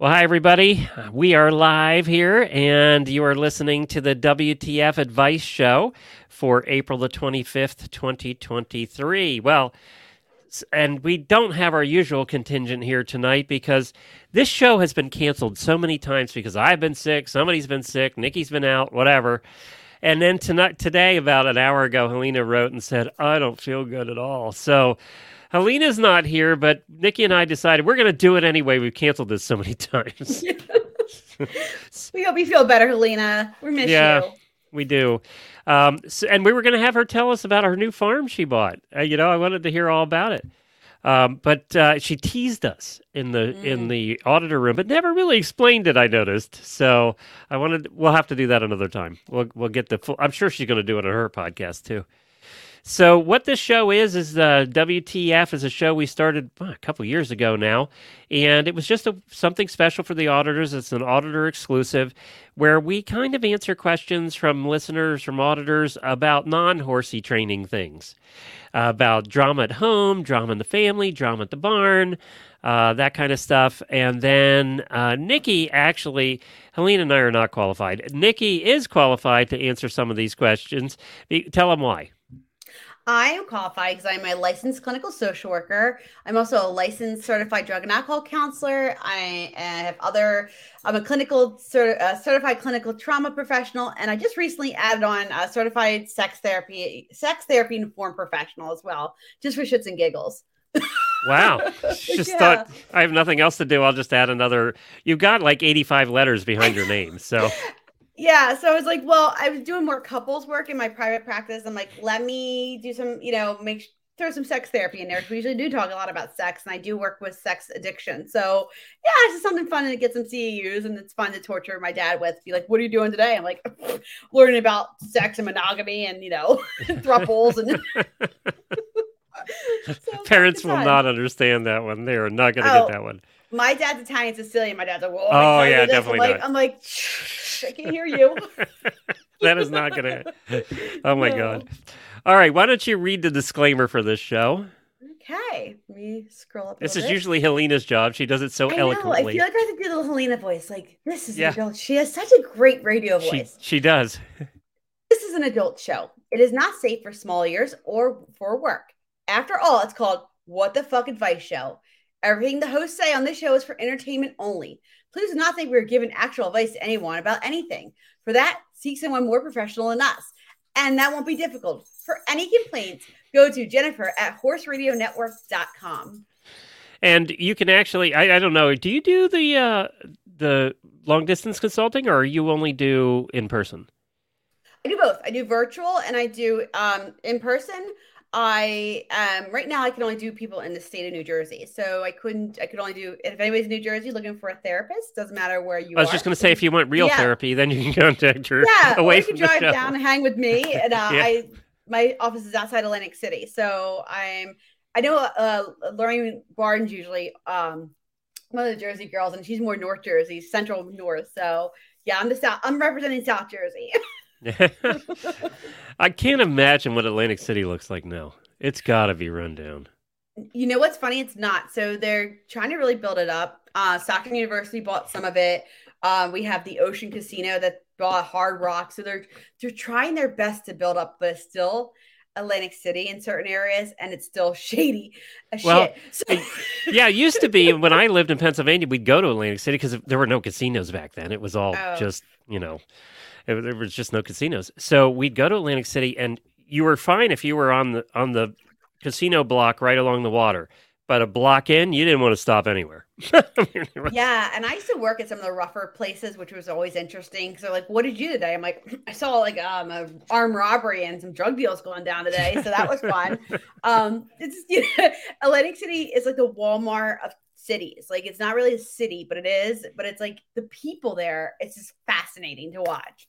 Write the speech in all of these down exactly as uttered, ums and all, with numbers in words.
Well, hi, everybody. We are live here, and you are listening to the W T F Advice Show for April the twenty-fifth, twenty twenty-three. Well, and we don't have our usual contingent here tonight because this show has been canceled so many times because I've been sick, somebody's been sick, Nikki's been out, whatever. And then tonight, today, about an hour ago, Helena wrote and said, I don't feel good at all. So Helena's not here, but Nikki and I decided we're going to do it anyway. We've canceled this so many times. We hope you feel better, Helena. We miss yeah, you. Yeah, we do. Um, so, and we were going to have her tell us about her new farm she bought. Uh, you know, I wanted to hear all about it. Um, but uh, she teased us in the mm. in the auditor room, but never really explained it, I noticed. So I wanted. We'll have to do that another time. We'll we'll get the full. I'm sure she's going to do it on her podcast too. So what this show is, is uh, W T F is a show we started uh, a couple years ago now, and it was just a, something special for the auditors. It's an auditor exclusive where we kind of answer questions from listeners, from auditors about non-horsey training things, uh, about drama at home, drama in the family, drama at the barn, uh, that kind of stuff. And then uh, Nikki actually, Helena and I are not qualified. Nikki is qualified to answer some of these questions. Be- tell them why. I am qualified because I'm a licensed clinical social worker. I'm also a licensed certified drug and alcohol counselor. I have other, I'm a clinical cert, uh, certified clinical trauma professional. And I just recently added on a certified sex therapy, sex therapy informed professional as well, just for shits and giggles. Wow. Just yeah. thought I have nothing else to do. I'll just add another. You've got like eighty-five letters behind your name. So. Yeah. So I was like, well, I was doing more couples work in my private practice. I'm like, let me do some, you know, make throw some sex therapy in there. We usually do talk a lot about sex, and I do work with sex addiction. So yeah, it's just something fun to get some C E Us, and it's fun to torture my dad with. Be like, what are you doing today? I'm like, learning about sex and monogamy and, you know, thruples. And so parents will not understand that one. They are not going to oh, get that one. My dad's Italian Sicilian. My dad's like, well, oh, yeah, definitely. I'm like, not. I'm like, I can't hear you. That is not going to. Oh, my no. God. All right. Why don't you read the disclaimer for this show? Okay. Let me scroll up. This is bit. Usually Helena's job. She does it so I eloquently. Know. I feel like I have to do the Helena voice. Like, this is yeah. an adult. She has such a great radio voice. She, she does. This is an adult show. It is not safe for small ears or for work. After all, it's called What the Fuck Advice Show. Everything the hosts say on this show is for entertainment only. Please do not think we're giving actual advice to anyone about anything. For that, seek someone more professional than us. And that won't be difficult. For any complaints, go to Jennifer at horse radio network dot com. And you can actually, I, I don't know, do you do the uh, the long distance consulting, or you only do in person? I do both. I do virtual and I do um, in person. I um right now I can only do people in the state of New Jersey. So I couldn't I could only do if anybody's in New Jersey looking for a therapist, doesn't matter where you are. I was are. just gonna say if you want real yeah. therapy, then you can contact her. Yeah, away or you from can drive down and hang with me. And uh, yeah. I my office is outside Atlantic City. So I'm I know uh Lorraine Barnes usually um one of the Jersey girls, and she's more North Jersey, central north. So yeah, I'm the South I'm representing South Jersey. I can't imagine what Atlantic City looks like now. It's got to be run down. You know what's funny? It's not. So they're trying to really build it up. Uh, Stockton University bought some of it. Uh, we have the Ocean Casino that bought Hard Rock. So they're they're trying their best to build up, but still Atlantic City in certain areas, and it's still shady as well, shit. So- it, yeah, it used to be when I lived in Pennsylvania, we'd go to Atlantic City because there were no casinos back then. It was all oh. just, you know. There was just no casinos. So we'd go to Atlantic City, and you were fine if you were on the on the casino block right along the water. But a block in, you didn't want to stop anywhere. Yeah, and I used to work at some of the rougher places, which was always interesting. So like, what did you do today? I'm like, I saw like um, a armed robbery and some drug deals going down today. So that was fun. um, it's you know, Atlantic City is like the Walmart of cities. Like, it's not really a city, but it is. But it's like the people there, it's just fascinating to watch.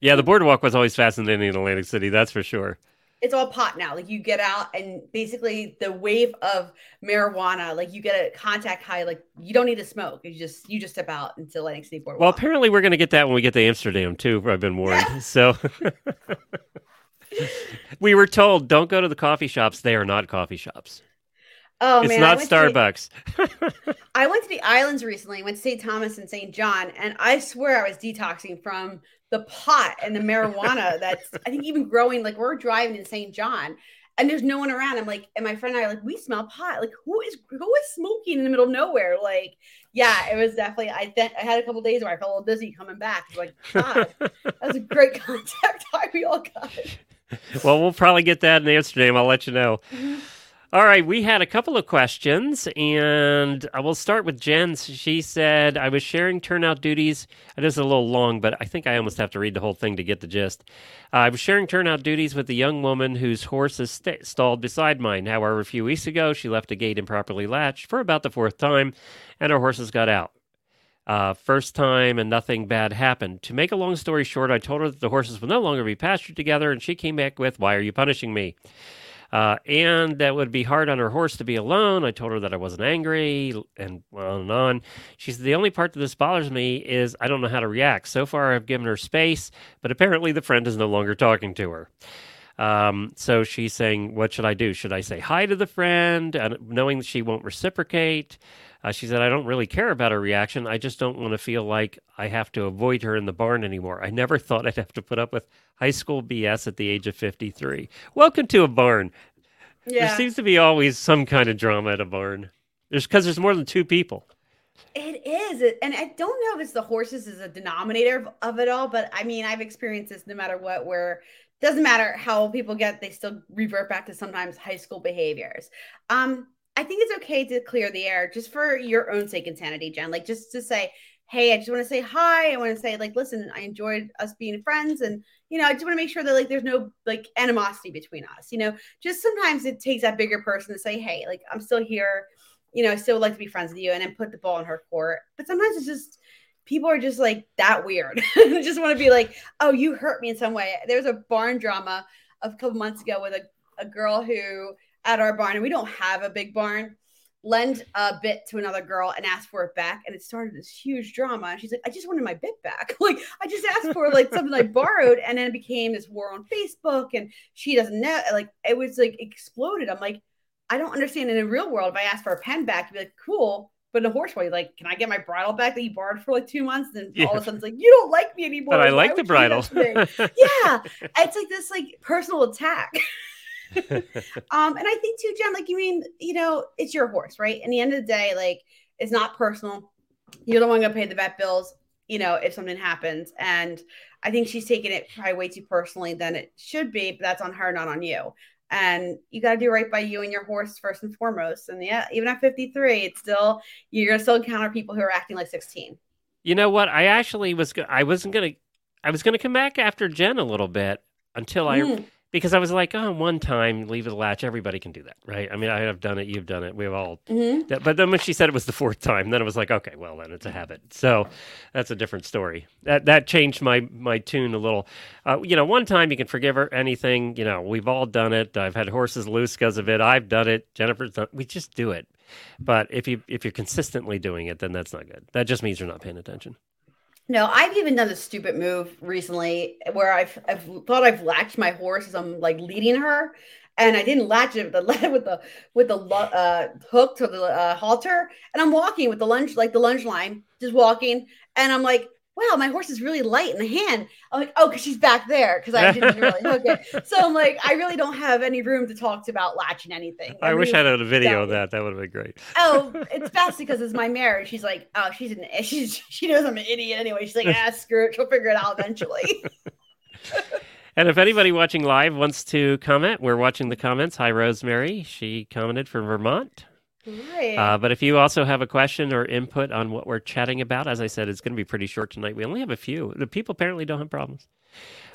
Yeah, the boardwalk was always fascinating in Atlantic City, that's for sure. It's all pot now. Like, you get out, and basically the wave of marijuana, like, you get a contact high. Like, you don't need to smoke. You just you just step out into Atlantic City boardwalk. Well, apparently we're going to get that when we get to Amsterdam too. I've been warned. Yeah. So we were told, don't go to the coffee shops. They are not coffee shops. Oh, it's man, not Starbucks. To, I went to the islands recently, went to Saint Thomas and Saint John, and I swear I was detoxing from the pot and the marijuana that's, I think, even growing. Like, we're driving in Saint John, and there's no one around. I'm like, and my friend and I are like, we smell pot. Like, who is who is smoking in the middle of nowhere? Like, yeah, it was definitely, I th- I had a couple days where I felt a little dizzy coming back. Like, God, that was a great contact high we all got. Well, we'll probably get that in Amsterdam. I'll let you know. Mm-hmm. All right, we had a couple of questions, and I will start with Jen. She said, I was sharing turnout duties. It is a little long, but I think I almost have to read the whole thing to get the gist. Uh, I was sharing turnout duties with the young woman whose horse is st- stalled beside mine. However, a few weeks ago, she left a gate improperly latched for about the fourth time, and her horses got out. Uh, first time, and nothing bad happened. To make a long story short, I told her that the horses will no longer be pastured together, and she came back with, why are you punishing me? Uh, and that would be hard on her horse to be alone. I told her that I wasn't angry, and on and on. She said, the only part that this bothers me is I don't know how to react. So far, I've given her space, but apparently the friend is no longer talking to her. Um, so she's saying, what should I do? Should I say hi to the friend, uh, knowing that she won't reciprocate? Uh, she said, I don't really care about her reaction. I just don't want to feel like I have to avoid her in the barn anymore. I never thought I'd have to put up with high school B S at the age of fifty-three. Welcome to a barn. Yeah. There seems to be always some kind of drama at a barn. There's because there's more than two people. It is. And I don't know if it's the horses is a denominator of, of it all, but I mean, I've experienced this no matter what, where it doesn't matter how people get, they still revert back to sometimes high school behaviors. Um, I think it's okay to clear the air just for your own sake and sanity, Jen. Like, just to say, hey, I just want to say hi. I want to say, like, listen, I enjoyed us being friends. And, you know, I just want to make sure that, like, there's no, like, animosity between us. You know, just sometimes it takes that bigger person to say, hey, like, I'm still here. You know, I still would like to be friends with you. And then put the ball in her court. But sometimes it's just, people are just, like, that weird. They just want to be like, oh, you hurt me in some way. There was a barn drama a couple months ago with a, a girl who – at our barn, and we don't have a big barn, lend a bit to another girl and ask for it back. And it started this huge drama. And she's like, I just wanted my bit back. Like, I just asked for like something I borrowed. And then it became this war on Facebook, and she doesn't know. Like, it was like exploded. I'm like, I don't understand. In the real world, if I asked for a pen back, you'd be like, cool. But in a horse way, like, can I get my bridle back that you borrowed for like two months? And then yeah. all of a sudden it's like, you don't like me anymore. But I like the bridle. Yeah. It's like this like personal attack. um, and I think too, Jen, like, you mean, you know, it's your horse, right? In the end of the day, like, it's not personal. You're the one going to pay the vet bills, you know, if something happens. And I think she's taking it probably way too personally than it should be, but that's on her, not on you. And you got to do right by you and your horse first and foremost. And yeah, even at fifty-three, it's still, you're going to still encounter people who are acting like sixteen. You know what? I actually was, go- I wasn't going to, I was going to come back after Jen a little bit until I... Mm. Because I was like, oh, one time, leave it a latch. Everybody can do that, right? I mean, I have done it. You've done it. We've all. Mm-hmm. But then when she said it was the fourth time, then it was like, okay, well, then it's a habit. So that's a different story. That that changed my my tune a little. Uh, you know, one time you can forgive her anything. You know, we've all done it. I've had horses loose because of it. I've done it. Jennifer's done it. We just do it. But if you if you're consistently doing it, then that's not good. That just means you're not paying attention. No, I've even done a stupid move recently where I've, I've thought I've latched my horse as I'm like leading her, and I didn't latch it with the with the with the uh, hook to the uh, halter, and I'm walking with the lunge like the lunge line, just walking, and I'm like, wow, my horse is really light in the hand. I'm like, oh, because she's back there because I didn't really hook it. So I'm like, I really don't have any room to talk to about latching anything. I, I wish really I had a video of that. That would have been great. Oh, it's best because it's my marriage. She's like, oh, she's an she's she knows I'm an idiot anyway. She's like, ah, screw it. She'll figure it out eventually. And if anybody watching live wants to comment, we're watching the comments. Hi, Rosemary. She commented from Vermont. Right. Uh, but if you also have a question or input on what we're chatting about, as I said, it's going to be pretty short tonight. We only have a few. The people apparently don't have problems.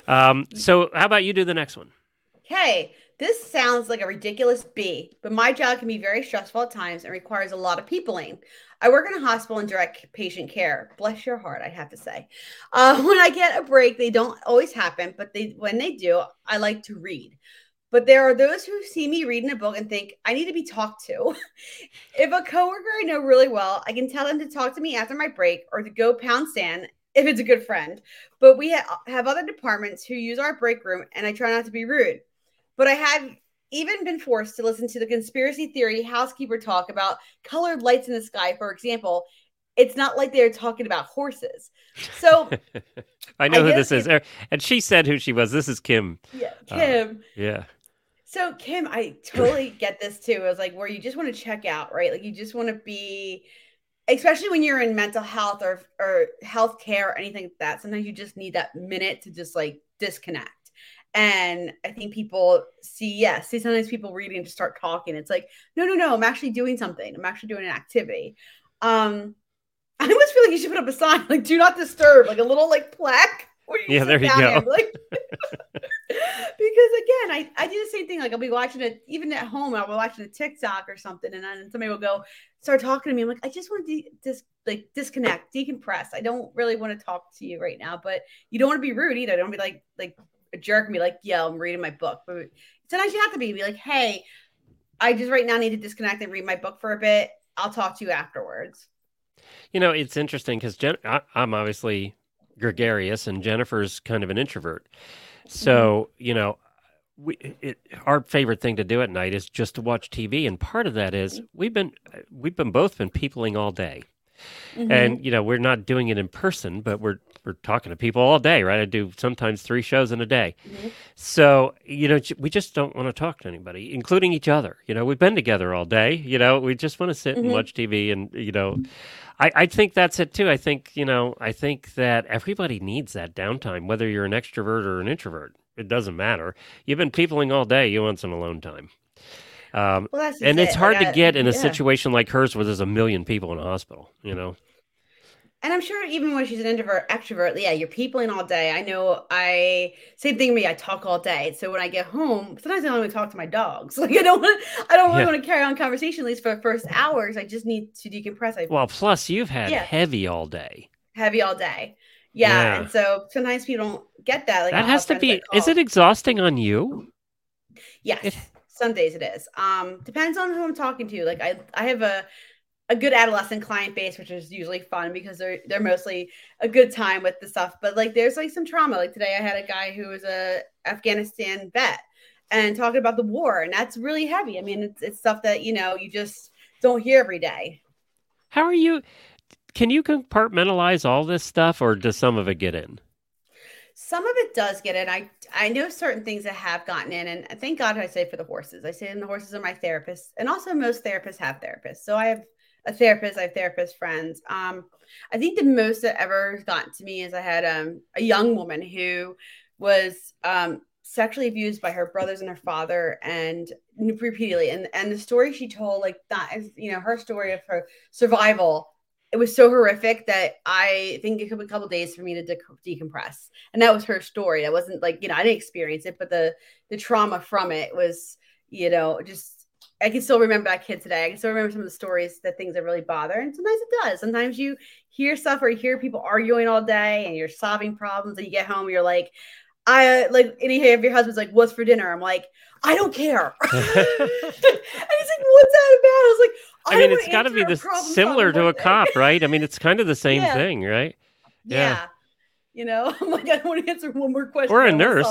Um, so how about you do the next one? Okay. This sounds like a ridiculous B, but my job can be very stressful at times and requires a lot of peopling. I work in a hospital in direct patient care. Bless your heart, I have to say. Uh, when I get a break, they don't always happen, but they when they do, I like to read. But there are those who see me reading a book and think, I need to be talked to. If a coworker I know really well, I can tell them to talk to me after my break or to go pound sand if it's a good friend. But we ha- have other departments who use our break room, and I try not to be rude. But I have even been forced to listen to the conspiracy theory housekeeper talk about colored lights in the sky, for example. It's not like they're talking about horses. So I know I who this is. Kim, and she said who she was. This is Kim. Yeah, Kim. Uh, yeah. So Kim, I totally get this too. I was like, where you just want to check out, right? Like you just want to be, especially when you're in mental health or, or healthcare or anything like that. Sometimes you just need that minute to just like disconnect. And I think people see, yes, yeah, see sometimes people reading and just start talking. It's like, no, no, no, I'm actually doing something. I'm actually doing an activity. Um, I almost feel like you should put up a sign, like, do not disturb, like a little, like, plaque. Where you yeah, there you go. Like, because, again, I, I do the same thing. Like, I'll be watching it, even at home, I'll be watching a TikTok or something, and then somebody will go, start talking to me. I'm like, I just want to de- dis- like disconnect, decompress. I don't really want to talk to you right now, but you don't want to be rude either. Don't be, like, like a jerk and be like, yeah, I'm reading my book. But sometimes you have to be, be like, hey, I just right now need to disconnect and read my book for a bit. I'll talk to you afterwards. You know, it's interesting because Jen, I, I'm obviously gregarious and Jennifer's kind of an introvert. So, you know, we, it, our favorite thing to do at night is just to watch T V. And part of that is we've been, we've been both been peopling all day. Mm-hmm. And, you know, we're not doing it in person, but we're, we're talking to people all day, right? I do sometimes three shows in a day. Mm-hmm. So, you know, we just don't want to talk to anybody, including each other. You know, we've been together all day, you know, we just want to sit mm-hmm. and watch T V and, you know, I, I think that's it too. I think, you know, I think that everybody needs that downtime, whether you're an extrovert or an introvert, it doesn't matter. You've been peopling all day. You want some alone time. Um, well, and it's it. hard gotta, to get in a yeah. situation like hers where there's a million people in a hospital, you know? And I'm sure even when she's an introvert, extrovert, yeah, you're peopling all day. I know I, same thing with me, I talk all day. So when I get home, sometimes I only talk to my dogs. Like I don't want to, I don't really yeah. want to carry on conversation, at least for the first hours. I just need to decompress. I, well, plus you've had yeah. heavy all day. Heavy all day. Yeah. yeah. And so sometimes people don't get that. Like that has to be, is it exhausting on you? Yes. It, Some days it is. Um, depends on who I'm talking to. Like I, I have a, a good adolescent client base, which is usually fun because they're they're mostly a good time with the stuff. But like there's like some trauma. Like today I had a guy who was a Afghanistan vet and talking about the war, and that's really heavy. I mean, it's it's stuff that you know you just don't hear every day. How are you? Can you compartmentalize all this stuff, or does some of it get in? Some of it does get in. I I know certain things that have gotten in, and thank God I say for the horses. I say and the horses are my therapists, and also most therapists have therapists. So I have a therapist, I have therapist friends. Um, I think the most that ever gotten to me is I had um, a young woman who was um, sexually abused by her brothers and her father, and repeatedly. And and the story she told, like that, is, you know, her story of her survival. It was so horrific that I think it took a couple of days for me to de- decompress. And that was her story. That wasn't like, you know, I didn't experience it, but the, the trauma from it was, you know, just, I can still remember that kid today. I can still remember some of the stories, the things that really bother. And sometimes it does. Sometimes you hear stuff or you hear people arguing all day and you're solving problems and you get home, you're like, I like any of your husband's like, what's for dinner? I'm like, I don't care. And he's like, what's that about? I was like, I, I mean, it's got to be this similar to a cop, right? I mean, it's kind of the same yeah. thing, right? Yeah. yeah. You know, I'm like, I don't want to answer one more question. Or a nurse.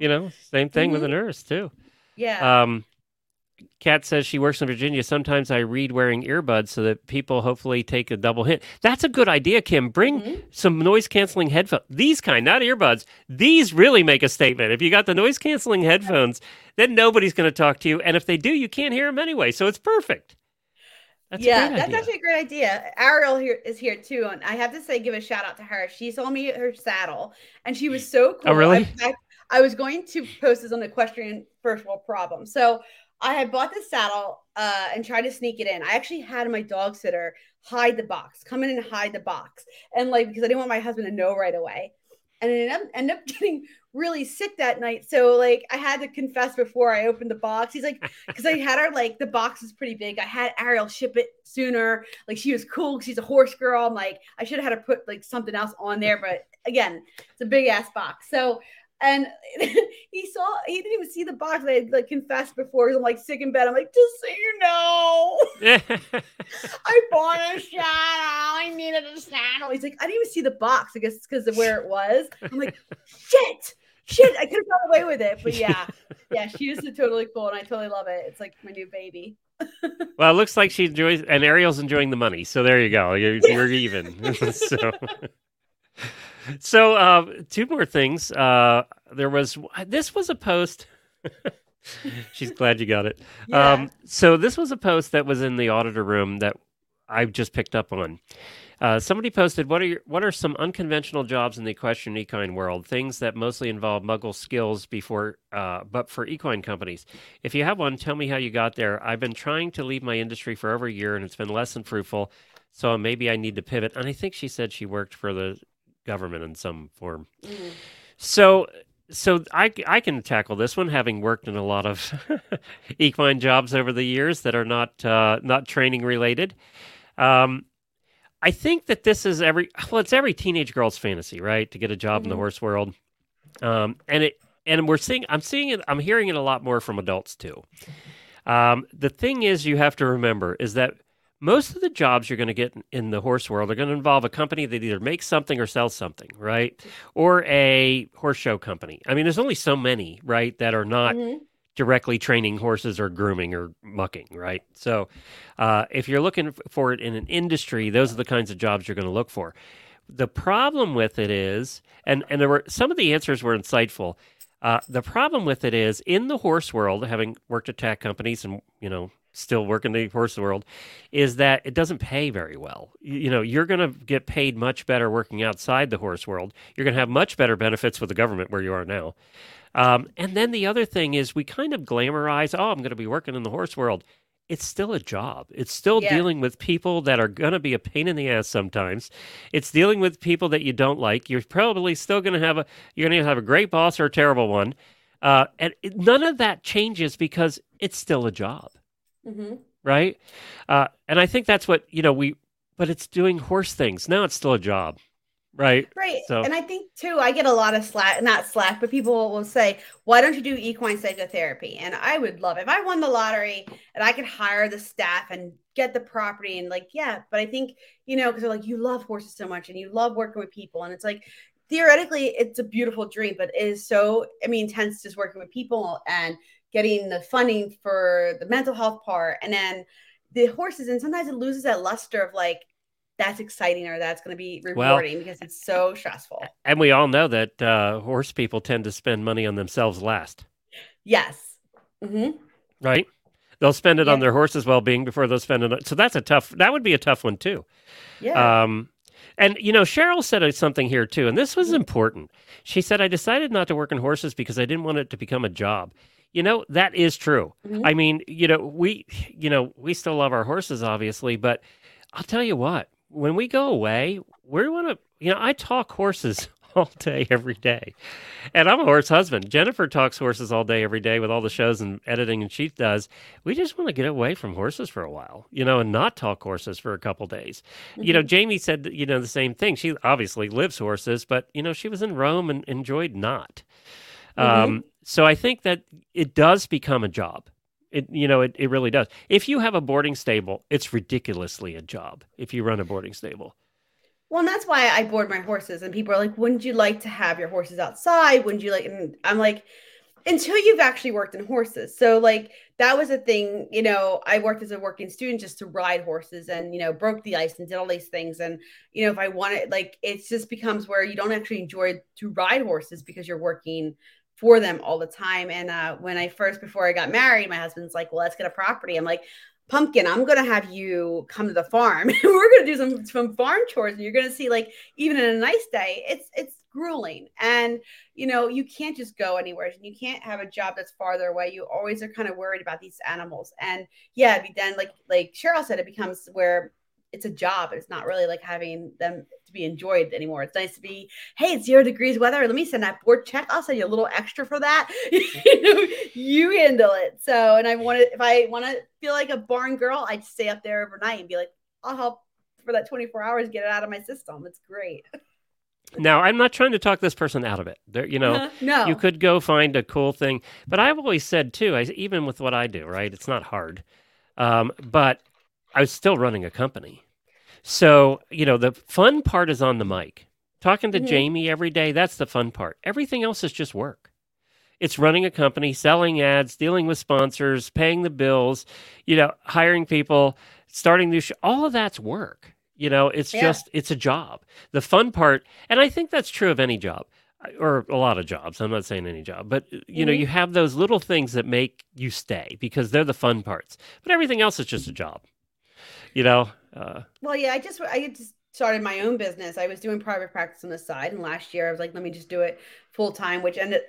You know, same thing mm-hmm. with a nurse, too. Yeah. Um, Kat says she works in Virginia. Sometimes I read wearing earbuds so that people hopefully take a double hit. That's a good idea, Kim. Bring mm-hmm. some noise-canceling headphones. These kind, not earbuds. These really make a statement. If you got the noise-canceling headphones, then nobody's going to talk to you. And if they do, you can't hear them anyway. So it's perfect. That's yeah, that's idea. actually a great idea. Ariel here is here too, and I have to say, give a shout out to her. She sold me her saddle, and she was so cool. Oh, really? In fact, I was going to post this on the Equestrian First World Problem. So I had bought this saddle uh, and tried to sneak it in. I actually had my dog sitter hide the box, come in and hide the box, and like because I didn't want my husband to know right away. And I ended up getting really sick that night. So like I had to confess before I opened the box. He's like, because I had her like the box is pretty big. I had Ariel ship it sooner. Like she was cool because she's a horse girl. I'm like, I should have had her put like something else on there. But again, it's a big ass box. So and he saw he didn't even see the box. I had like confessed before. I'm like sick in bed. I'm like, just so you know, I bought a saddle. I needed a saddle. He's like, I didn't even see the box. I guess it's because of where it was. I'm like, shit. shit, I could have got away with it. But yeah, yeah, she is totally cool, and I totally love it. It's like my new baby. Well, it looks like she enjoys, and Ariel's enjoying the money. So there you go. You're, you're even. so, so uh, two more things. Uh, there was, this was a post. She's glad you got it. Yeah. Um, so this was a post that was in the auditor room that I just picked up on. Uh, somebody posted, what are your, what are some unconventional jobs in the equestrian equine world? Things that mostly involve muggle skills before, uh, but for equine companies. If you have one, tell me how you got there. I've been trying to leave my industry for over a year, and it's been less than fruitful, so maybe I need to pivot. And I think she said she worked for the government in some form. Mm-hmm. So... So I, I can tackle this one, having worked in a lot of equine jobs over the years that are not uh, not training related. Um, I think that this is every well, it's every teenage girl's fantasy, right, to get a job mm-hmm. in the horse world. Um, and it and we're seeing I'm seeing it I'm hearing it a lot more from adults too. Um, the thing is, you have to remember is that most of the jobs you're going to get in the horse world are going to involve a company that either makes something or sells something, right? Or a horse show company. I mean, there's only so many, right, that are not mm-hmm. directly training horses or grooming or mucking, right? So uh, if you're looking for it in an industry, those are the kinds of jobs you're going to look for. The problem with it is, and, and there were some of the answers were insightful. Uh, the problem with it is in the horse world, having worked at tack companies and, you know, still work in the horse world, is that it doesn't pay very well. You, you know, you're going to get paid much better working outside the horse world. You're going to have much better benefits with the government where you are now. Um, and then the other thing is we kind of glamorize, oh, I'm going to be working in the horse world. It's still a job. It's still yeah. dealing with people that are going to be a pain in the ass sometimes. It's dealing with people that you don't like. You're probably still going to have a, you're going to have a great boss or a terrible one. Uh, and it, none of that changes because it's still a job. Mm-hmm. Right? Uh, and I think that's what, you know, we, but it's doing horse things. Now it's still a job. Right. Right. So. And I think too, I get a lot of slack, not slack, but people will say, why don't you do equine psychotherapy? And I would love it. If I won the lottery and I could hire the staff and get the property and like, yeah, but I think, you know, cause they're like, you love horses so much and you love working with people. And it's like, theoretically it's a beautiful dream, but it is so, I mean, intense just working with people and getting the funding for the mental health part, and then the horses, and sometimes it loses that luster of like, that's exciting or that's going to be rewarding well, because it's so stressful. And we all know that uh, horse people tend to spend money on themselves last. Yes. Mm-hmm. Right? They'll spend it yeah. on their horses' well-being before they'll spend it on... So that's a tough... That would be a tough one too. Yeah. Um, and, you know, Cheryl said something here too, and this was important. She said, I decided not to work in horses because I didn't want it to become a job. You know, that is true. Mm-hmm. I mean, you know, we, you know, we still love our horses, obviously, but I'll tell you what, when we go away, we want to, you know, I talk horses all day, every day, and I'm a horse husband. Jennifer talks horses all day, every day with all the shows and editing and she does. We just want to get away from horses for a while, you know, and not talk horses for a couple days. Mm-hmm. You know, Jamie said, you know, the same thing. She obviously lives horses, but, you know, she was in Rome and enjoyed not. Mm-hmm. Um, so I think that it does become a job. It, you know, it, it really does. If you have a boarding stable, it's ridiculously a job if you run a boarding stable. Well, and that's why I board my horses, and people are like, wouldn't you like to have your horses outside? Wouldn't you like, and I'm like, until you've actually worked in horses. So like, that was a thing, you know, I worked as a working student just to ride horses and, you know, broke the ice and did all these things. And, you know, if I wanted, like, it just becomes where you don't actually enjoy to ride horses because you're working for them all the time. And uh, when I first, before I got married, my husband's like, well, let's get a property. I'm like, Pumpkin, I'm going to have you come to the farm. We're going to do some, some farm chores. And you're going to see, like, even in a nice day, it's, it's grueling. And, you know, you can't just go anywhere. And you can't have a job that's farther away. You always are kind of worried about these animals. And yeah, then like, like Cheryl said, it becomes where it's a job. It's not really like having them to be enjoyed anymore. It's nice to be, hey, it's zero degrees weather. Let me send that board check. I'll send you a little extra for that. you, know, you handle it. So, and I want to, if I want to feel like a barn girl, I'd stay up there overnight and be like, I'll help for that twenty-four hours, get it out of my system. It's great. Now, I'm not trying to talk this person out of it. There, you know, uh-huh. no. You could go find a cool thing, but I've always said too, I, even with what I do, right? It's not hard. Um, but I was still running a company. So, you know, the fun part is on the mic. Talking to mm-hmm. Jamie every day, that's the fun part. Everything else is just work. It's running a company, selling ads, dealing with sponsors, paying the bills, you know, hiring people, starting new show. All of that's work. You know, it's yeah. just, it's a job. The fun part, and I think that's true of any job, or a lot of jobs. I'm not saying any job, but you mm-hmm. know, you have those little things that make you stay because they're the fun parts. But everything else is just a job. You know. Uh, well, yeah, I just I just started my own business. I was doing private practice on the side, and last year I was like, let me just do it full time. Which ended.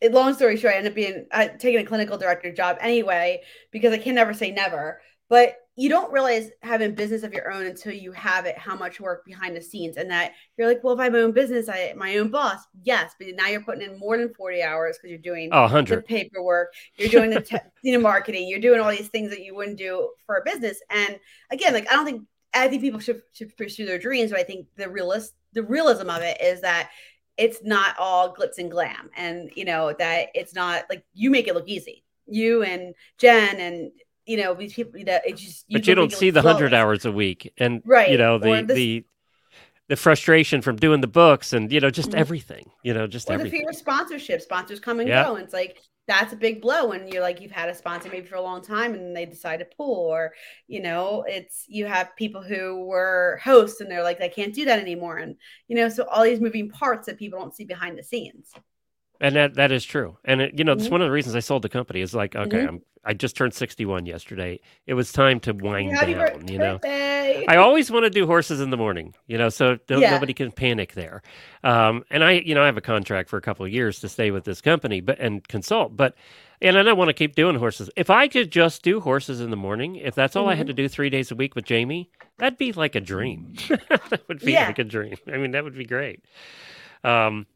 It, long story short, I ended up being uh, taking a clinical director job anyway because I can never say never. But you don't realize having business of your own until you have it, how much work behind the scenes, and that you're like, well, if I have my own business, I my own boss. Yes. But now you're putting in more than forty hours because you're doing oh, the paperwork. You're doing the te- you know, marketing. You're doing all these things that you wouldn't do for a business. And again, like, I don't think, I think people should, should pursue their dreams. But I think the realist, the realism of it is that it's not all glitz and glam. And you know, that it's not like you make it look easy. You and Jen and, you know, these people that it just, you but you don't see the hundred hours a week and, right. you know, the, this, the, the frustration from doing the books and, you know, just mm-hmm. everything, you know, just or everything. The fear of sponsorship, sponsors come and yeah. go. And it's like, that's a big blow when you're like, you've had a sponsor maybe for a long time and they decide to pull, or, you know, it's, you have people who were hosts and they're like, I can't do that anymore. And, you know, so all these moving parts that people don't see behind the scenes. And that, that is true. And, it, you know, it's mm-hmm. one of the reasons I sold the company is like, okay, mm-hmm. I'm, I just turned sixty-one yesterday. It was time to wind Happy down, birthday. You know, I always want to do horses in the morning, you know, so don't, yeah. nobody can panic there. Um, and I, you know, I have a contract for a couple of years to stay with this company, but, and consult, but, and I don't want to keep doing horses. If I could just do horses in the morning, if that's all mm-hmm. I had to do three days a week with Jamie, that'd be like a dream. That would be yeah. like a dream. I mean, that would be great. Um,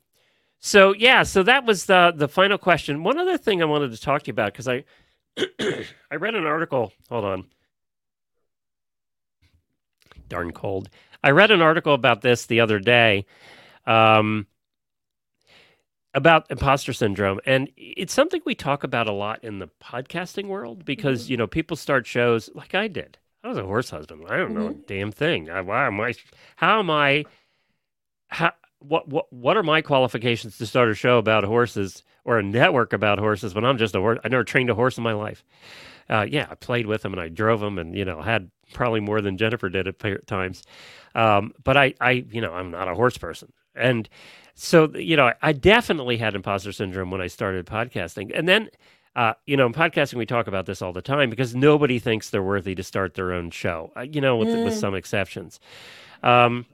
So, yeah, so that was the the final question. One other thing I wanted to talk to you about, because I I read an article. Hold on. Darn cold. I read an article about this the other day um, about imposter syndrome. And it's something we talk about a lot in the podcasting world because, mm-hmm. you know, people start shows like I did. I was a horse husband. I don't mm-hmm. know a damn thing. I, why am I? How am I? How? What what what are my qualifications to start a show about horses or a network about horses when I'm just a horse? I never trained a horse in my life. Uh, yeah, I played with them and I drove them and, you know, had probably more than Jennifer did at times. Um, but I, I, you know, I'm not a horse person. And so, you know, I, I definitely had imposter syndrome when I started podcasting. And then, uh, you know, in podcasting, we talk about this all the time because nobody thinks they're worthy to start their own show, you know, with, mm. with some exceptions. Um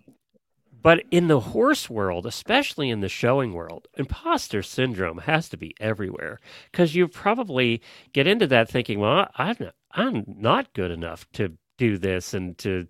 But in the horse world, especially in the showing world, imposter syndrome has to be everywhere because you probably get into that thinking, well, I'm not, I'm not good enough to do this and to,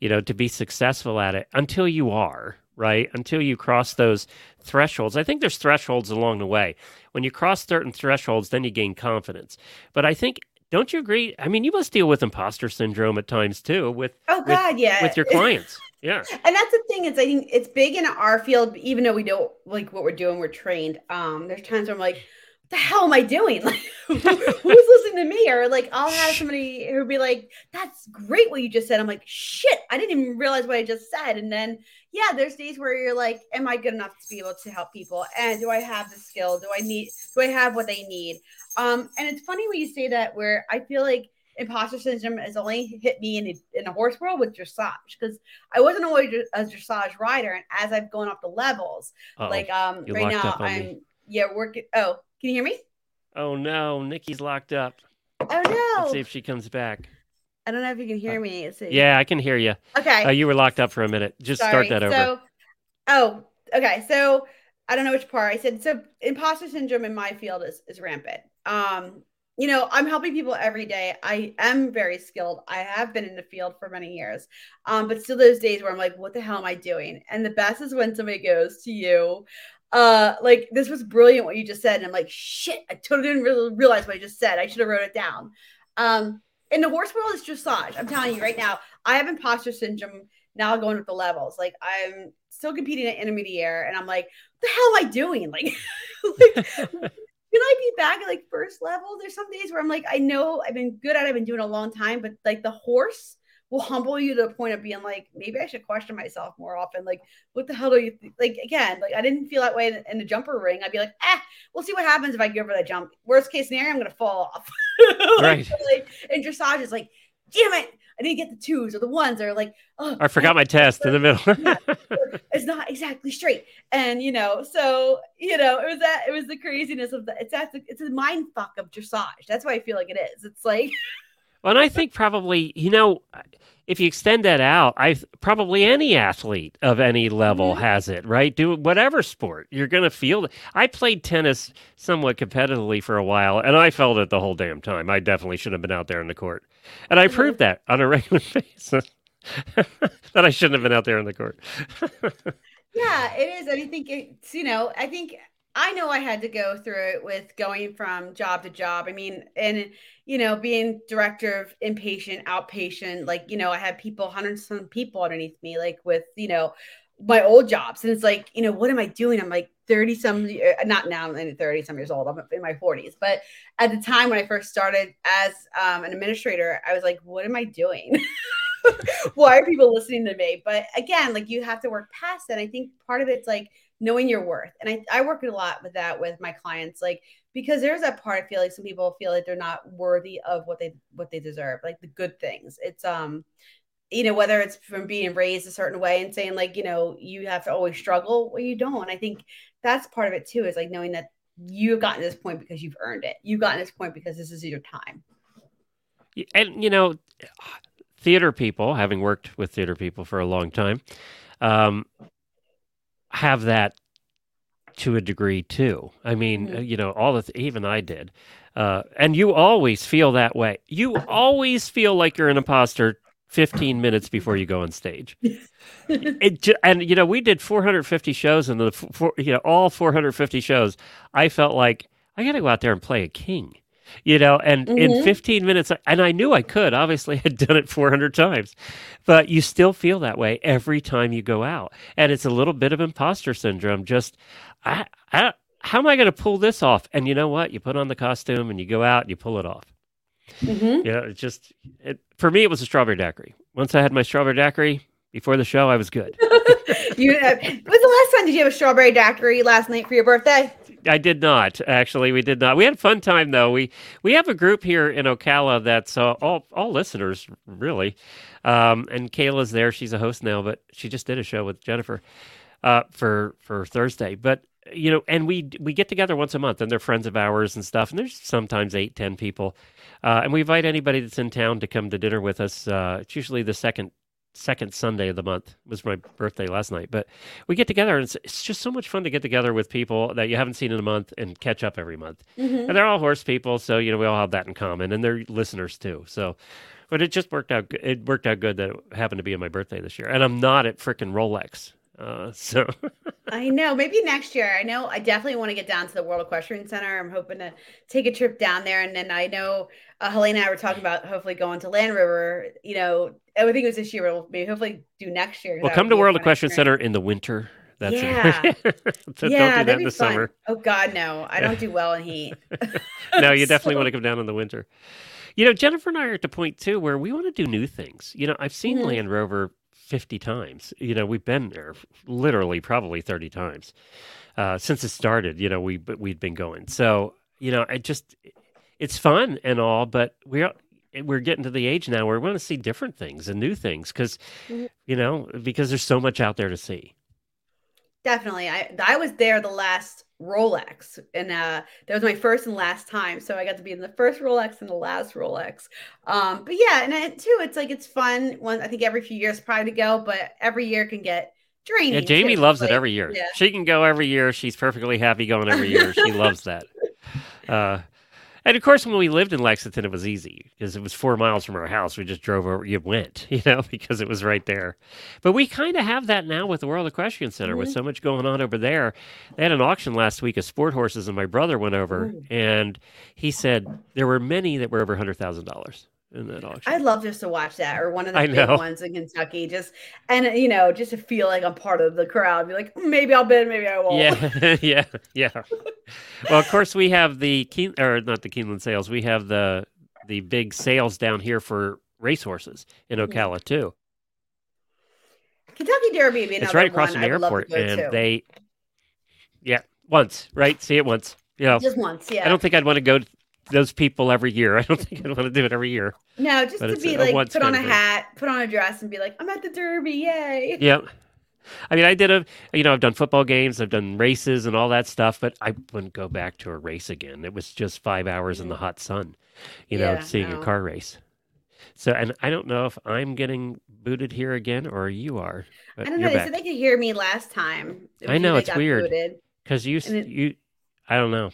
you know, to be successful at it until you are, right? Until you cross those thresholds. I think there's thresholds along the way. When you cross certain thresholds, then you gain confidence. But I think, don't you agree? I mean, you must deal with imposter syndrome at times too with, oh, God, with, yeah. with your clients. Yeah. And that's the thing is I think it's big in our field, even though we don't like what we're doing, we're trained. Um, there's times where I'm like, what the hell am I doing? Like, who's listening to me? Or like, I'll have somebody who'll be like, that's great what you just said. I'm like, shit, I didn't even realize what I just said. And then, yeah, there's days where you're like, am I good enough to be able to help people? And do I have the skill? Do I need, do I have what they need? Um, and it's funny when you say that, where I feel like imposter syndrome has only hit me in a, in the horse world with dressage, because I wasn't always a dressage rider, and as I've gone up the levels, Uh-oh. like um You're right now I'm me. yeah working. Oh, can you hear me? Oh no, Nikki's locked up. Oh no. Let's see if she comes back. I don't know if you can hear uh, me. Let's see. Yeah, I can hear you. Okay. Uh, you were locked up for a minute. Just Sorry. start that so, over. Oh, okay. So I don't know which part I said. So imposter syndrome in my field is is rampant. Um. You know, I'm helping people every day. I am very skilled. I have been in the field for many years, um, but still those days where I'm like, what the hell am I doing? And the best is when somebody goes to you, uh, like, this was brilliant what you just said. And I'm like, shit, I totally didn't really realize what I just said. I should have wrote it down. Um, in the horse world, it's dressage. I'm telling you right now, I have imposter syndrome now going with the levels. Like, I'm still competing at intermediate and I'm like, what the hell am I doing? Like, like can I be back at like first level? There's some days where I'm like, I know I've been good at it. I've been doing it a long time, but like the horse will humble you to the point of being like, maybe I should question myself more often. Like, what the hell do you think? Like, again, like I didn't feel that way in the jumper ring. I'd be like, eh, we'll see what happens if I get over that jump. Worst case scenario, I'm going to fall off. like, right. Like, and dressage is like, damn it, I didn't get the twos or the ones. They're like, oh, I forgot my test in the middle. It's not exactly straight. And, you know, so, you know, it was that, it was the craziness of the, it's that, it's a mind fuck of dressage. That's why I feel like it is. It's like. Well, and I think probably, you know, if you extend that out, I probably any athlete of any level mm-hmm. has it, right? Do whatever sport, you're going to feel it. I played tennis somewhat competitively for a while, and I felt it the whole damn time. I definitely should have been out there on the court. And I mm-hmm. proved that on a regular basis, that I shouldn't have been out there on the court. Yeah, it is. And I think it's, you know, I think... I know I had to go through it with going from job to job. I mean, and, you know, being director of inpatient, outpatient, like, you know, I had people, hundreds of some people underneath me, like with, you know, my old jobs. And it's like, you know, what am I doing? I'm like thirty some, not now, I'm thirty some years old. I'm in my forties. But at the time when I first started as um, an administrator, I was like, what am I doing? Why are people listening to me? But again, like you have to work past that. I think part of it's like, knowing your worth. And I, I work a lot with that with my clients, like, because there's that part I feel like some people feel like they're not worthy of what they, what they deserve, like the good things. It's, um, you know, whether it's from being raised a certain way and saying like, you know, you have to always struggle. Well, you don't. And I think that's part of it too, is like knowing that you've gotten to this point because you've earned it. You've gotten to this point because this is your time. And, you know, theater people, having worked with theater people for a long time, um, have that to a degree too. I mean, mm-hmm. you know, all the, th- even I did. Uh, and you always feel that way. You always feel like you're an imposter fifteen minutes before you go on stage. it ju- and, you know, we did four hundred fifty shows, and the, four, you know, all four hundred fifty shows, I felt like I got to go out there and play a king, you know, and mm-hmm. in fifteen minutes, and I knew I could, obviously I'd done it four hundred times, but you still feel that way every time you go out. And it's a little bit of imposter syndrome. Just, I, I, how am I going to pull this off? And you know what? You put on the costume and you go out and you pull it off. Mm-hmm. You know, it's just, it, for me, it was a strawberry daiquiri. Once I had my strawberry daiquiri before the show, I was good. You, uh, when's the last time did you have a strawberry daiquiri last night for your birthday? I did not, actually. We did not. We had a fun time, though. We we have a group here in Ocala that's uh, all all listeners, really. Um, and Kayla's there. She's a host now, but she just did a show with Jennifer uh, for for Thursday. But, you know, and we we get together once a month, and they're friends of ours and stuff. And there's sometimes eight, ten people. Uh, and we invite anybody that's in town to come to dinner with us. Uh, it's usually the second second Sunday of the month. Was my birthday last night, but we get together, and it's, it's just so much fun to get together with people that you haven't seen in a month and catch up every month. Mm-hmm. And they're all horse people. So, you know, we all have that in common, and they're listeners too. So, but it just worked out. It worked out good that it happened to be on my birthday this year, and I'm not at frickin' Rolex. Uh, so I know, maybe next year. I know I definitely want to get down to the World Equestrian Center. I'm hoping to take a trip down there. And then I know uh, Helena and I were talking about hopefully going to Land Rover. You know, I think it was this year. We'll maybe hopefully do next year. Well, come to World Equestrian Center in the winter. That's yeah. it. so yeah, don't do that in the fun. summer. Oh God, no. I don't do well in heat. No, you definitely so... want to come down in the winter. You know, Jennifer and I are at the point too where we want to do new things. You know, I've seen mm-hmm. Land Rover fifty times. You know, we've been there literally probably thirty times uh, since it started. You know, we, we'd been going. So, you know, I just, it's fun and all, but we're, we're getting to the age now where we want to see different things and new things because, you know, because there's so much out there to see. Definitely. I, I was there the last Rolex, and uh that was my first and last time, so I got to be in the first Rolex and the last Rolex. Um but yeah, and it, too it's like it's fun one. I think every few years probably to go, but every year can get draining. Yeah, Jamie too. loves like, it every year. Yeah. She can go every year. She's perfectly happy going every year. She loves that. Uh and of course when we lived in Lexington it was easy because it was four miles from our house. We just drove over, you went, you know, because it was right there. But we kind of have that now with the World Equestrian Center. Mm-hmm. With so much going on over there, they had an auction last week of sport horses, and my brother went over. Mm-hmm. And he said there were many that were over a hundred thousand dollars in that auction. I'd love just to watch that, or one of the big ones in Kentucky, just and you know, just to feel like I'm part of the crowd. Be like, maybe I'll bid, maybe I won't. Yeah, yeah, yeah. Well, of course, we have the Keen, or not the Keeneland sales. We have the the big sales down here for racehorses in Ocala too. Kentucky Derby would be another one. It's right across from the airport, and they, yeah, once, right? See it once, you know, just once. Yeah, I don't think I'd want to go to those people every year. I don't think I'd want to do it every year. No, just to be like, put on a hat, put on a dress, and be like, I'm at the Derby, yay! Yeah, I mean, I did a, you know, I've done football games, I've done races, and all that stuff, but I wouldn't go back to a race again. It was just five hours mm-hmm. in the hot sun, you know, yeah, seeing no. a car race. So, and I don't know if I'm getting booted here again or you are. I don't know. They said they could hear me last time. I know, it's weird. Because you, it, you, I don't know.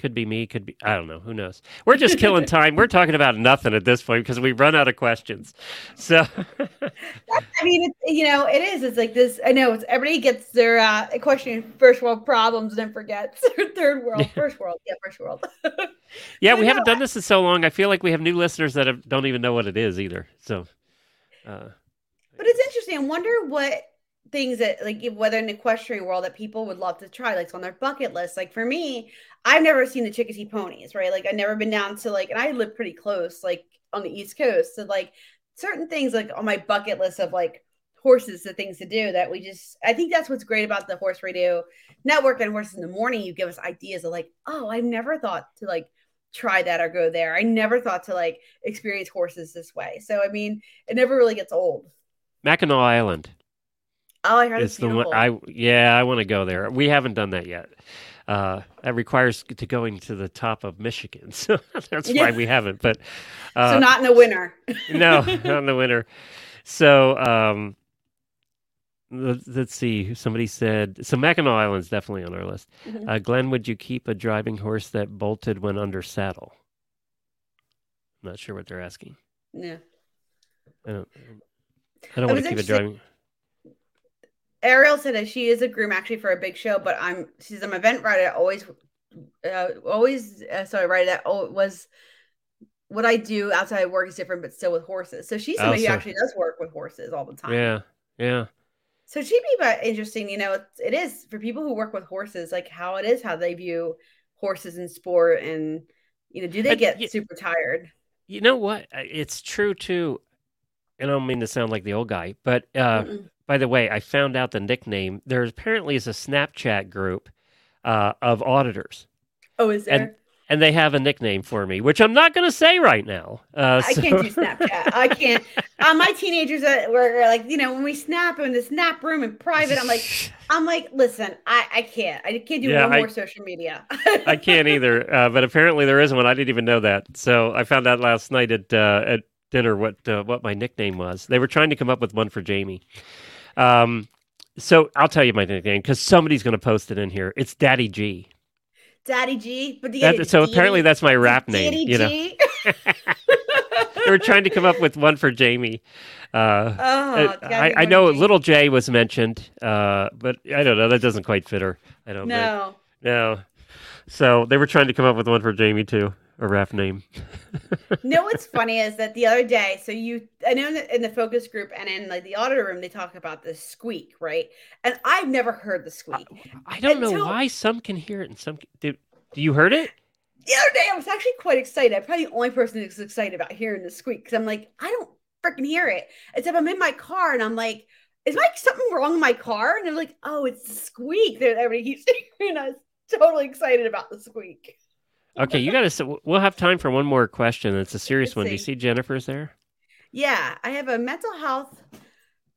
Could be me. Could be, I don't know. Who knows? We're just killing time. We're talking about nothing at this point because we run out of questions. So, I mean, it's, you know, it is. It's like this. I know it's, everybody gets their uh, question first world problems and then forgets their third world, first world. Yeah, first world. Yeah, we haven't done this in so long. I feel like we have new listeners that have, don't even know what it is either. So, uh, but it's interesting. I wonder what things that, like, whether in the equestrian world that people would love to try, like, it's on their bucket list. Like, for me, I've never seen the Chickasee ponies, right? Like, I've never been down to, like, and I live pretty close, like, on the East Coast. So, like, certain things, like, on my bucket list of, like, horses, the things to do that we just, I think that's what's great about the Horse Radio Network and Horses in the Morning. You give us ideas of, like, oh, I've never thought to, like, try that or go there. I never thought to, like, experience horses this way. So, I mean, it never really gets old. Mackinac Island. Oh, I heard it's, it's the one. I yeah, I want to go there. We haven't done that yet. Uh, that requires to going to the top of Michigan, so that's yeah. why we haven't. But uh, so not in the winter. No, not in the winter. So um, let's, let's see. Somebody said so. Mackinac Island's definitely on our list. Mm-hmm. Uh, Glenn, would you keep a driving horse that bolted when under saddle? I'm not sure what they're asking. Yeah. I don't. I don't want to keep a driving. Ariel said that she is a groom actually for a big show, but I'm she's an event rider. Always, uh, always uh, sorry, right? That was what I do outside of work is different, but still with horses. So she's somebody also, who actually does work with horses all the time. Yeah, yeah. So she'd be about interesting, you know. It, it is for people who work with horses, like how it is, how they view horses in sport, and you know, do they get I, you, super tired? You know what? It's true too. And I don't mean to sound like the old guy, but. Uh, mm-mm. By the way, I found out the nickname. There apparently is a Snapchat group uh, of auditors. Oh, is there? And, and they have a nickname for me, which I'm not going to say right now. Uh, I so... can't do Snapchat. I can't. Uh, my teenagers uh, were like, you know, when we snap in the snap room in private, I'm like, I'm like, listen, I, I can't. I can't do yeah, one I, more social media. I can't either. Uh, but apparently there is one. I didn't even know that. So I found out last night at uh, at dinner what uh, what my nickname was. They were trying to come up with one for Jamie. Um, so I'll tell you my nickname because somebody's going to post it in here. It's Daddy G. Daddy G. But that, so D- apparently that's my rap name. Daddy you know? G. They were trying to come up with one for Jamie. Uh, oh, I, I know G. Little J was mentioned, uh, but I don't know. That doesn't quite fit her. I don't know. No. So they were trying to come up with one for Jamie too. A rap name. No, what's funny is that the other day, so you, I know in the, in the focus group and in like the auditor room, they talk about the squeak, right? And I've never heard the squeak. I, I don't Until, know why some can hear it and some can, do, do you heard it? The other day, I was actually quite excited. I'm probably the only person who's excited about hearing the squeak because I'm like, I don't freaking hear it. Except I'm in my car and I'm like, is like something wrong in my car? And they're like, oh, it's the squeak. They're, everybody keeps hearing. I was totally excited about the squeak. Okay, you got to. We'll have time for one more question. It's a serious Let's one. See. Do you see Jennifer's there? Yeah, I have a mental health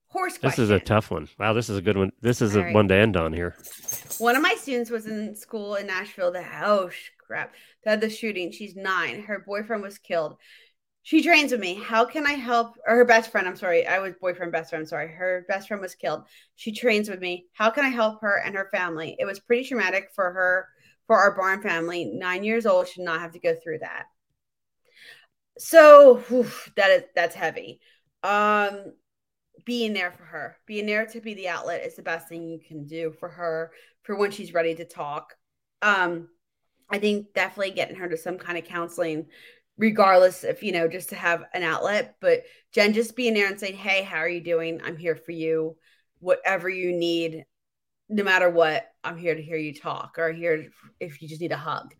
horse this question. This is a tough one. Wow, this is a good one. This is All a right. one to end on here. One of my students was in school in Nashville. The oh crap, they had the shooting. She's nine. Her boyfriend was killed. She trains with me. How can I help? Or her best friend. I'm sorry. I was boyfriend, best friend. I'm sorry. Her best friend was killed. She trains with me. How can I help her and her family? It was pretty traumatic for her. For our barn family, nine years old should not have to go through that. So whew, that is that's heavy. Um, being there for her, being there to be the outlet is the best thing you can do for her for when she's ready to talk. Um, I think definitely getting her to some kind of counseling, regardless if you know, just to have an outlet. But Jen, just being there and saying, "Hey, how are you doing? I'm here for you. Whatever you need." No matter what, I'm here to hear you talk or here if you just need a hug.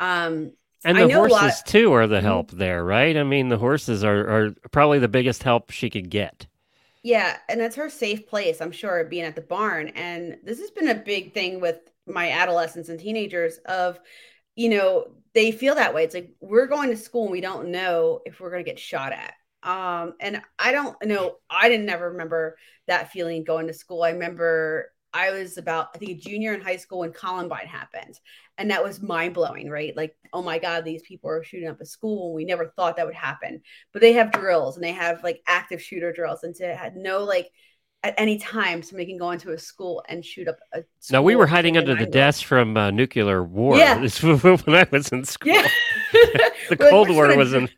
Um, And the horses, too, are the help there, right? I mean, the horses are, are probably the biggest help she could get. Yeah, and it's her safe place, I'm sure, being at the barn. And this has been a big thing with my adolescents and teenagers of, you know, they feel that way. It's like, we're going to school and we don't know if we're going to get shot at. Um, and I don't know, I didn't ever remember that feeling going to school. I remember I was about, I think, a junior in high school when Columbine happened. And that was mind blowing, right? Like, oh my God, these people are shooting up a school. We never thought that would happen. But they have drills and they have like active shooter drills. And to have no, like, at any time somebody can go into a school and shoot up a school. Now, we were hiding under the desk from uh, nuclear war yeah. when I was in school. Yeah. The we're Cold like, War was in.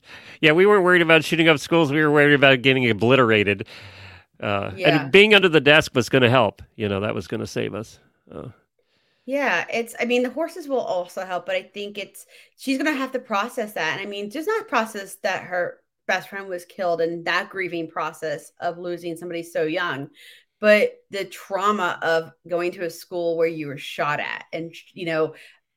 Yeah, we weren't worried about shooting up schools. We were worried about getting obliterated. Uh, yeah. And being under the desk was going to help. You know, that was going to save us. Uh. Yeah, it's, I mean, the horses will also help, but I think it's, she's going to have to process that. And I mean, just not process that her best friend was killed and that grieving process of losing somebody so young, but the trauma of going to a school where you were shot at and, you know,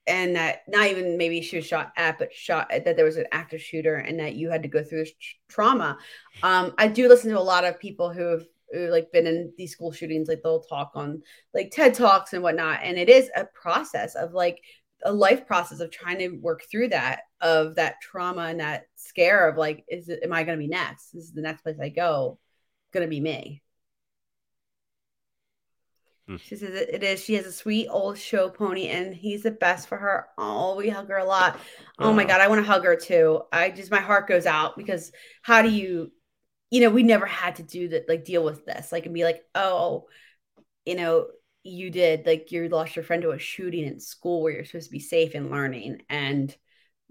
and that not even maybe she was shot at, but shot that there was an active shooter and that you had to go through this trauma. Um, I do listen to a lot of people who have who, like been in these school shootings, like they'll talk on like TED Talks and whatnot. And it is a process of like a life process of trying to work through that, of that trauma and that scare of like, is it, am I going to be next? This is the next place I go going to be me. She says it is. She has a sweet old show pony and he's the best for her. Oh, we hug her a lot. Oh, my God. I want to hug her, too. I just my heart goes out because how do you you know, we never had to do that, like deal with this, like and be like, oh, you know, you did like you lost your friend to a shooting in school where you're supposed to be safe and learning. And,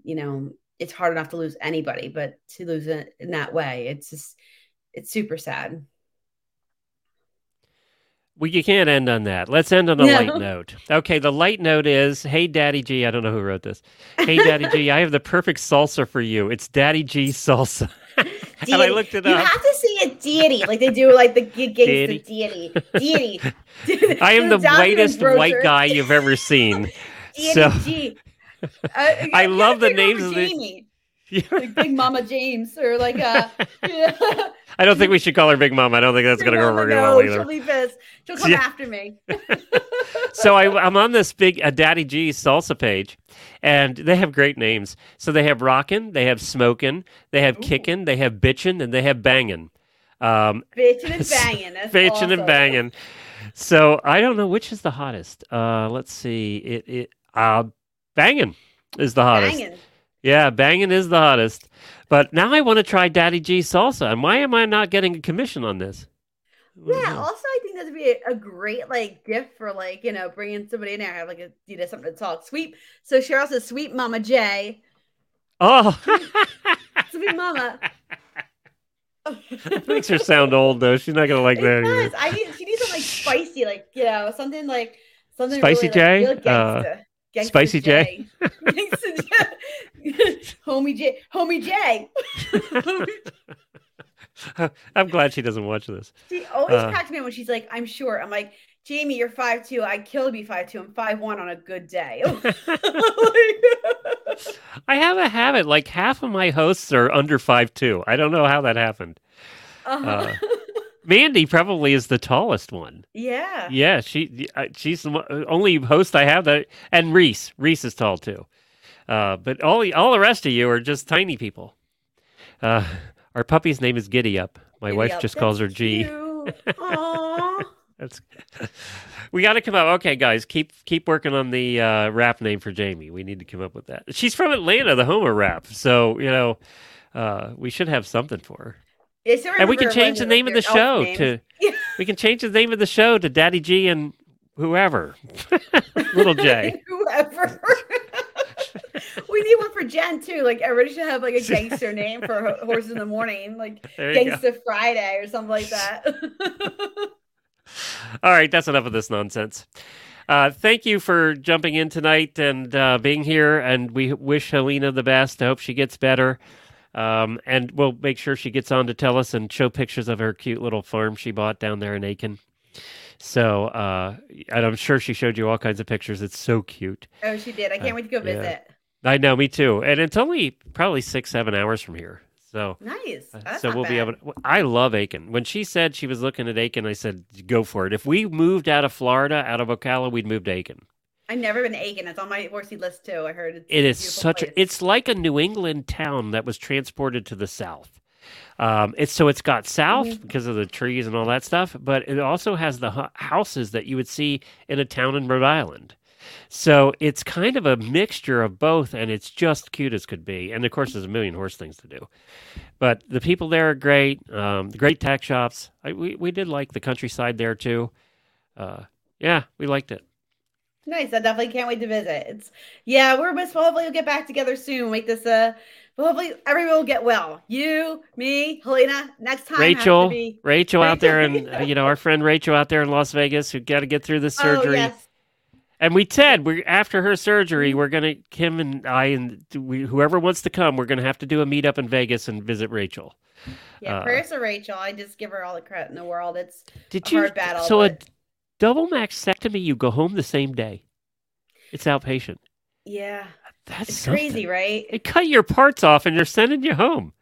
you know, it's hard enough to lose anybody, but to lose it in that way, it's just it's super sad. Well, you can't end on that. Let's end on a no. light note. Okay, the light note is, hey, Daddy G, I don't know who wrote this. Hey, Daddy G, I have the perfect salsa for you. It's Daddy G salsa. And I looked it up. You have to say a deity, like they do like the gigs, deity. deity. Deity. I am the whitest brochure. White guy you've ever seen. Deity so. G. Uh, I love the names of the... Yeah. Like Big Mama James or like uh yeah. I don't think we should call her Big Mama. I don't think that's Big gonna go over very well either. She'll be pissed. She'll come yeah. after me. So I, I'm on this big uh, Daddy G salsa page, and they have great names. So they have rockin', they have smokin', they have kickin', they have bitchin', and they have bangin'. Um, bitchin' and bangin'. That's bitchin' awesome. and bangin'. So I don't know which is the hottest. Uh, let's see. It it uh, bangin' is the hottest. Bangin'. Yeah, banging is the hottest. But now I want to try Daddy G salsa. And why am I not getting a commission on this? Yeah, also I think that would be a, a great like gift for like, you know, bringing somebody in there. Have like a, you know, something to talk. Sweet. So Cheryl says, sweet Mama J. Oh. Sweet Mama. That makes her sound old, though. She's not going to like it that. Does. I need, she needs something like spicy, like, you know, something like, something spicy really, J? Like, real Gangsta Spicy J. J. J. Homie J. Homie J. I'm glad she doesn't watch this. She always uh, cracks me when she's like, I'm sure. I'm like, Jamie, you're five two. I killed me five two. I'm five one on a good day. I have a habit. Like half of my hosts are under five two. I don't know how that happened. Uh-huh. Uh, Mandy probably is the tallest one. Yeah. Yeah, she she's the only host I have that, and Reese. Reese is tall too. Uh, but all all the rest of you are just tiny people. Uh, our puppy's name is Giddy Up. My Giddy wife up. just That's calls her G. Aww. That's we got to come up. Okay, guys, keep keep working on the uh, rap name for Jamie. We need to come up with that. She's from Atlanta, the home of rap. So you know, uh, we should have something for her. And we can change the name of the show to we can change the name of the show to Daddy G and whoever. Little J. Whoever. We need one for Jen too. Like everybody should have like a gangster name for Horses in the Morning, like Gangsta go. Friday or something like that. All right, that's enough of this nonsense. Uh, thank you for jumping in tonight and uh, being here, and we wish Helena the best. I hope she gets better. Um, and we'll make sure she gets on to tell us and show pictures of her cute little farm she bought down there in Aiken. So, uh, and I'm sure she showed you all kinds of pictures. It's so cute. Oh, she did. I can't uh, wait to go visit. Yeah. I know, me too. And it's only probably six, seven hours from here. So nice. That's so we'll bad. be able to, I love Aiken. When she said she was looking at Aiken, I said, go for it. If we moved out of Florida, out of Ocala, we'd move to Aiken. I've never been to Aiken. That's on my horsey list too. I heard it's it is such place. a, it's like a New England town that was transported to the South. Um, it's so it's got south mm-hmm. because of the trees and all that stuff, but it also has the hu- houses that you would see in a town in Rhode Island. So it's kind of a mixture of both, and it's just cute as could be. And of course, there's a million horse things to do, but the people there are great. Um, the great tack shops. I, we we did like the countryside there too. Uh, yeah, we liked it. Nice. I definitely can't wait to visit. It's, yeah, we're miss. Hopefully, we'll get back together soon. Make this a. Uh, hopefully, everyone will get well. You, me, Helena. Next time, Rachel, be- Rachel out there, and uh, you know our friend Rachel out there in Las Vegas, who got to get through this surgery. Oh, yes. And we said we after her surgery, we're gonna Kim and I and we, whoever wants to come, we're gonna have to do a meetup in Vegas and visit Rachel. Yeah, uh, prayers to Rachel. I just give her all the credit in the world. It's did a you, hard battle. So but... a double mastectomy, you go home the same day. It's outpatient. Yeah, that's it's crazy, right? They cut your parts off and they're sending you home.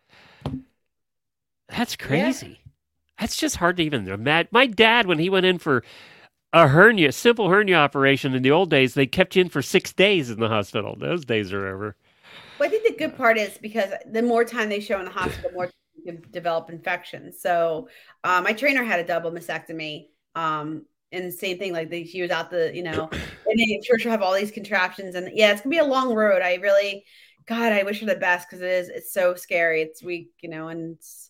That's crazy. Yeah. That's just hard to even imagine. My dad, when he went in for a hernia, simple hernia operation in the old days, they kept you in for six days in the hospital. Those days are over. Well, I think the good part is because the more time they show in the hospital, the more you can develop infections. So um, my trainer had a double mastectomy. Um, and same thing, like the, she was out the, you know, and then sure she'll have all these contractions. And yeah, it's going to be a long road. I really, God, I wish her the best because it is, it's so scary. It's weak, you know, and it's,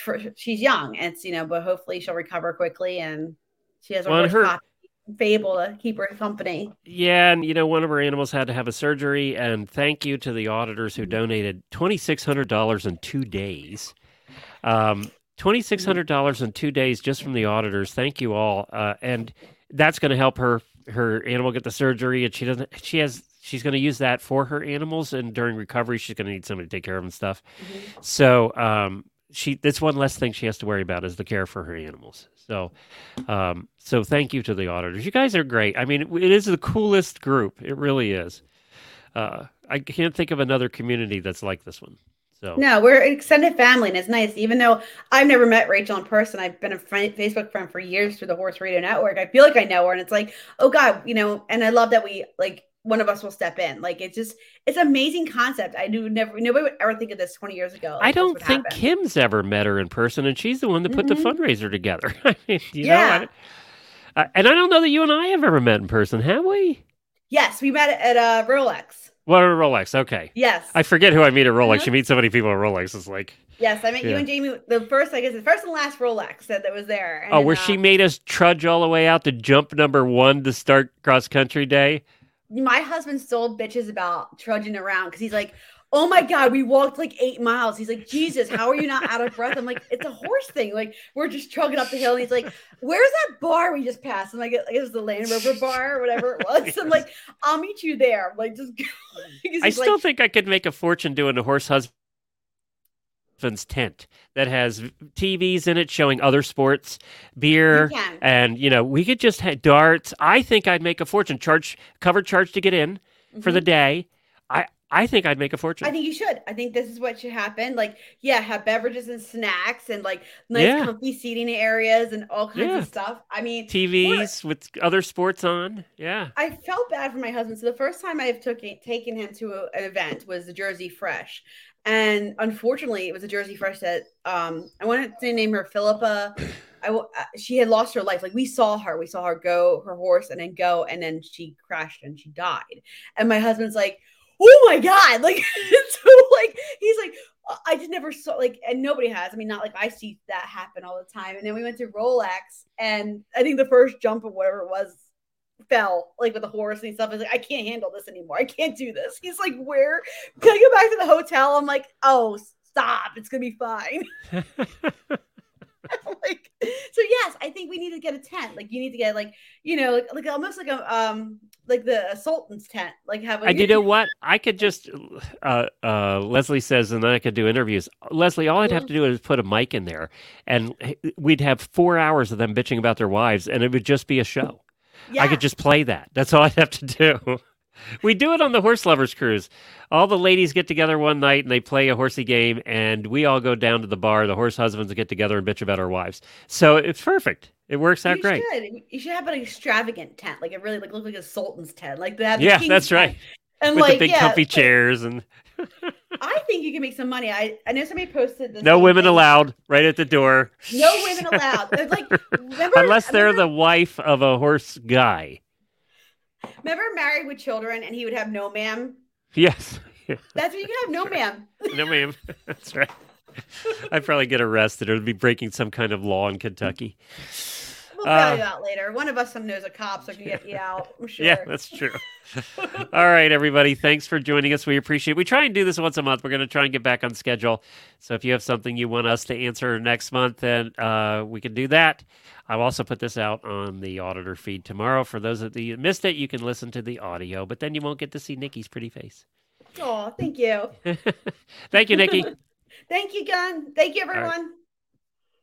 for, she's young. And it's, you know, but hopefully she'll recover quickly and, she has a well, her fable to keep her company. Yeah, and you know, one of her animals had to have a surgery, and thank you to the auditors who donated twenty-six hundred dollars in two days. Um, twenty-six hundred dollars in two days just from the auditors. Thank you all, uh, and that's going to help her her animal get the surgery, and she doesn't. She has. She's going to use that for her animals, and during recovery, she's going to need somebody to take care of them and stuff. Mm-hmm. So. Um, She that's one less thing she has to worry about is the care for her animals. So, um, so thank you to the auditors. You guys are great. I mean, it, it is the coolest group. It really is. Uh, I can't think of another community that's like this one. So no, we're an extended family, and it's nice. Even though I've never met Rachel in person, I've been a friend, Facebook friend for years through the Horse Radio Network. I feel like I know her, and it's like, oh God, you know. And I love that we like. One of us will step in. Like it's just, it's an amazing concept. I do never, nobody would ever think of this twenty years ago. Like, I don't think happen. Kim's ever met her in person, and she's the one that put mm-hmm. the fundraiser together. I mean, you yeah. know, I, uh, and I don't know that you and I have ever met in person, have we? Yes, we met at uh, Rolex. What a Rolex? Okay. Yes. I forget who I meet at Rolex. Mm-hmm. You meet so many people at Rolex. It's like. Yes, I met yeah. you and Jamie. The first, I guess, the first and last Rolex that, that was there. And, oh, where um, she made us trudge all the way out to jump number one to start cross country day. My husband's still bitches about trudging around because he's like, oh my God, we walked like eight miles. He's like, Jesus, how are you not out of breath? I'm like, it's a horse thing. Like, we're just chugging up the hill. And he's like, where's that bar we just passed? And I guess it was the Land Rover bar or whatever it was. I'm like, I'll meet you there. Like, just go. I still like, think I could make a fortune doing a horse husband's tent that has T Vs in it showing other sports, beer, you and you know we could just have darts. I think I'd make a fortune. Charge cover charge to get in mm-hmm. for the day. I I think I'd make a fortune. I think you should. I think this is what should happen. Like yeah, have beverages and snacks and like nice yeah. comfy seating areas and all kinds yeah. of stuff. I mean T Vs what? with other sports on. Yeah. I felt bad for my husband. So the first time I've took, taken him to a, an event was the Jersey Fresh. And unfortunately, it was a Jersey Fresh that um, I wanted to name her Philippa. I uh, she had lost her life. Like we saw her, we saw her go her horse and then go, and then she crashed and she died. And my husband's like, "Oh my God!" Like so, like he's like, "I just never saw like," and nobody has. I mean, not like I see that happen all the time. And then we went to Rolex, and I think the first jump of whatever it was. Fell like with the horse and stuff. I was like, I can't handle this anymore. I can't do this. He's like, where can I go back to the hotel? I'm like, oh, stop. It's gonna be fine. Like, so yes, I think we need to get a tent. Like you need to get like you know like, like almost like a um like the uh, Sultan's tent. Like have a- you know what? I could just uh uh Leslie says, and then I could do interviews. Leslie, all I'd have to do is put a mic in there, and we'd have four hours of them bitching about their wives, and it would just be a show. Yeah. I could just play that. That's all I'd have to do. We do it on the Horse Lovers Cruise. All the ladies get together one night and they play a horsey game, and we all go down to the bar. The horse husbands get together and bitch about our wives. So it's perfect. It works out you great. Should. You should have an extravagant tent, like it really like look like a sultan's tent, like that. Yeah, that's tent. Right. And with like the big yeah, comfy like, chairs and. I think you can make some money. I, I know somebody posted this. No women thing. Allowed, right at the door. No women allowed. It's like remember, unless they're remember, the wife of a horse guy. Remember Married with Children, and he would have no ma'am. Yes. Yeah. That's what you can have. No ma'am. No ma'am. That's right. I'd probably get arrested or be breaking some kind of law in Kentucky. We'll tell uh, you out later. One of us some knows a cop, so I can yeah. get you out, I'm sure. Yeah, that's true. All right, everybody. Thanks for joining us. We appreciate it. We try and do this once a month. We're going to try and get back on schedule. So if you have something you want us to answer next month, then uh, we can do that. I'll also put this out on the Auditor feed tomorrow. For those that missed it, you can listen to the audio, but then you won't get to see Nikki's pretty face. Oh, thank you. Thank you, Nikki. Thank you, Gun. Thank you, everyone.